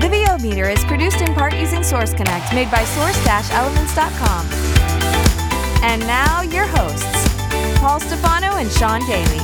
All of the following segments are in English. The VO Meter is produced in part using SourceConnect, made by Source-Elements.com. And now, your hosts, Paul Stefano and Sean Daly.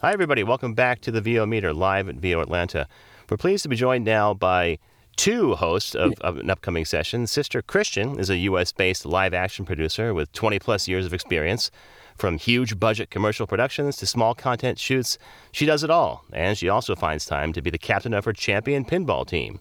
Hi, everybody. Welcome back to the VO Meter, live at VO Atlanta. We're pleased to be joined now by two hosts of an upcoming session. Sister Christian is a U.S.-based live-action producer with 20-plus years of experience. From huge budget commercial productions to small content shoots, she does it all, and she also finds time to be the captain of her champion pinball team.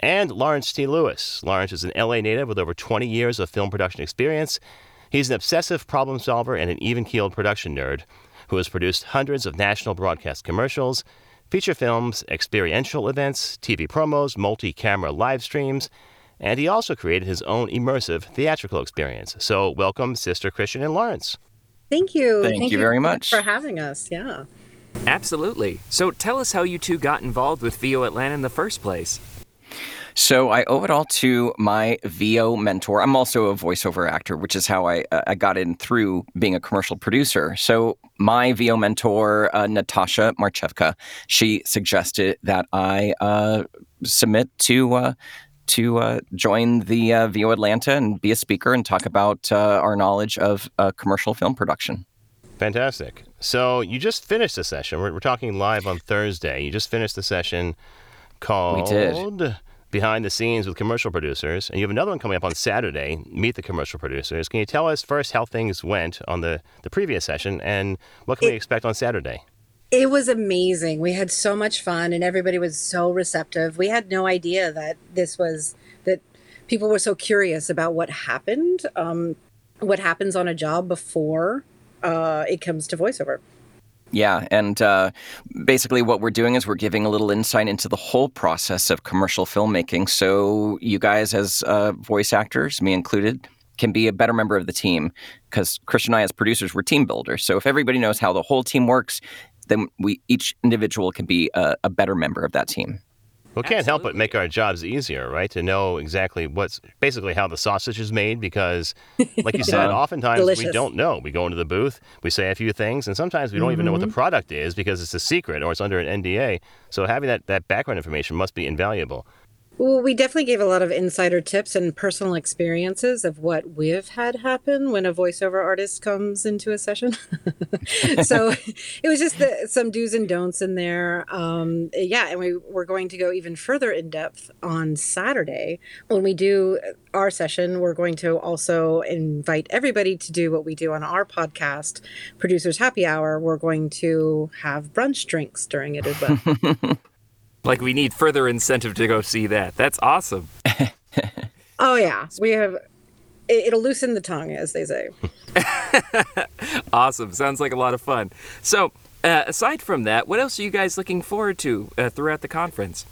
And Lawrence T. Lewis. Lawrence is an LA native with over 20 years of film production experience. He's an obsessive problem solver and an even-keeled production nerd who has produced hundreds of national broadcast commercials, feature films, experiential events, TV promos, multi-camera live streams, and he also created his own immersive theatrical experience. So welcome, Sister Christian and Lawrence. Thank you. Thank you very much for having us. Yeah. Absolutely. So tell us how you two got involved with VO Atlanta in the first place. So I owe it all to my VO mentor. I'm also a voiceover actor, which is how I got in through being a commercial producer. So my VO mentor, Natasha Marchewka, she suggested that I submit to join the VO Atlanta and be a speaker and talk about our knowledge of commercial film production. Fantastic. So you just finished the session. We're talking live on Thursday. You just finished the session called Behind the Scenes with Commercial Producers. And you have another one coming up on Saturday, Meet the Commercial Producers. Can you tell us first how things went on the previous session and what can we expect on Saturday? It was amazing. We had so much fun and everybody was so receptive. We had no idea that that people were so curious about what happened, what happens on a job before it comes to voiceover. Yeah, and basically what we're doing is we're giving a little insight into the whole process of commercial filmmaking. So you guys as voice actors, me included, can be a better member of the team, because Christian and I as producers, we're team builders. So if everybody knows how the whole team works, then each individual can be a better member of that team. Well, can't help but make our jobs easier, right? To know exactly basically how the sausage is made, because like you said, oftentimes we don't know. We go into the booth, we say a few things, and sometimes we don't even know what the product is because it's a secret or it's under an NDA. So having that background information must be invaluable. Well, we definitely gave a lot of insider tips and personal experiences of what we've had happen when a voiceover artist comes into a session. So it was just some do's and don'ts in there. And we were going to go even further in depth on Saturday. When we do our session, we're going to also invite everybody to do what we do on our podcast, Producers Happy Hour. We're going to have brunch drinks during it as well. Like, we need further incentive to go see that. That's awesome. Oh, yeah. We have... It'll loosen the tongue, as they say. Awesome. Sounds like a lot of fun. So, aside from that, what else are you guys looking forward to throughout the conference?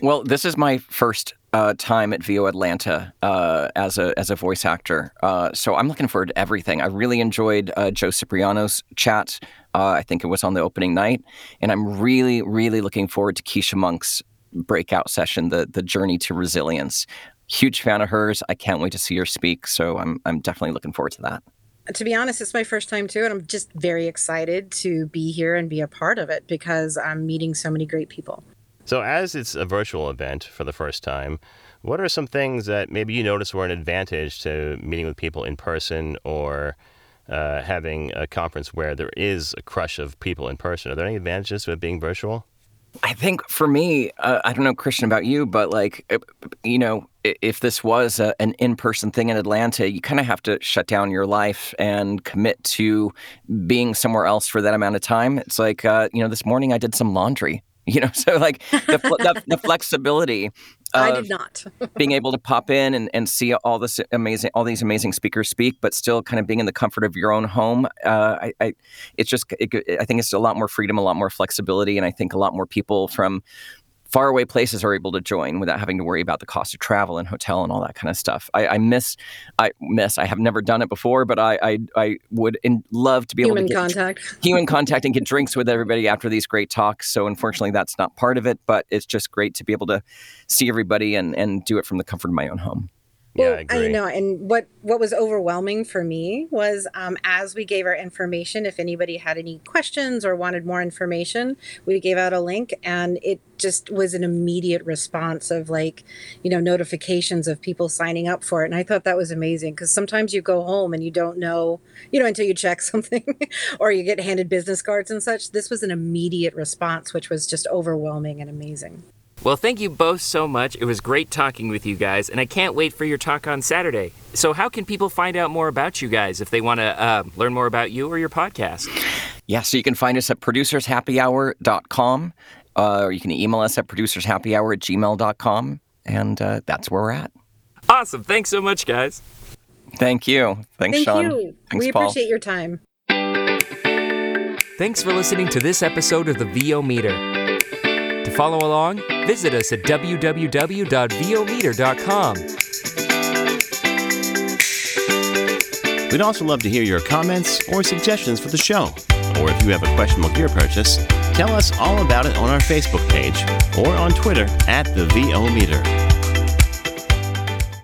Well, this is my first time at VO Atlanta as a voice actor. So I'm looking forward to everything. I really enjoyed Joe Cipriano's chat. I think it was on the opening night. And I'm really, really looking forward to Keisha Monk's breakout session, the Journey to Resilience. Huge fan of hers. I can't wait to see her speak. So I'm definitely looking forward to that. To be honest, it's my first time too, and I'm just very excited to be here and be a part of it because I'm meeting so many great people. So as it's a virtual event for the first time, what are some things that maybe you noticed were an advantage to meeting with people in person or having a conference where there is a crush of people in person? Are there any advantages to it being virtual? I think for me, I don't know, Christian, about you, but if this was an in-person thing in Atlanta, you kind of have to shut down your life and commit to being somewhere else for that amount of time. It's like, this morning I did some laundry. So like the flexibility of I did not. being able to pop in and see all these amazing speakers speak, but still kind of being in the comfort of your own home. I think it's a lot more freedom, a lot more flexibility. And I think a lot more people from faraway places are able to join without having to worry about the cost of travel and hotel and all that kind of stuff. I have never done it before, but I would love to be able to get human contact and get drinks with everybody after these great talks. So unfortunately, that's not part of it, but it's just great to be able to see everybody and do it from the comfort of my own home. Well, yeah, I agree. I know. And what was overwhelming for me was as we gave our information, if anybody had any questions or wanted more information, we gave out a link, and it just was an immediate response of notifications of people signing up for it. And I thought that was amazing, because sometimes you go home and you don't know, until you check something or you get handed business cards and such. This was an immediate response, which was just overwhelming and amazing. Well, thank you both so much. It was great talking with you guys, and I can't wait for your talk on Saturday. So how can people find out more about you guys if they want to learn more about you or your podcast? Yeah, so you can find us at producershappyhour.com, or you can email us at producershappyhour@gmail.com, and that's where we're at. Awesome. Thanks so much, guys. Thank you. Thanks, Sean. Thank you. Thanks, we Paul. Appreciate your time. Thanks for listening to this episode of the VO Meter. To follow along, visit us at www.vometer.com. We'd also love to hear your comments or suggestions for the show. Or if you have a questionable gear purchase, tell us all about it on our Facebook page or on Twitter at the VO Meter.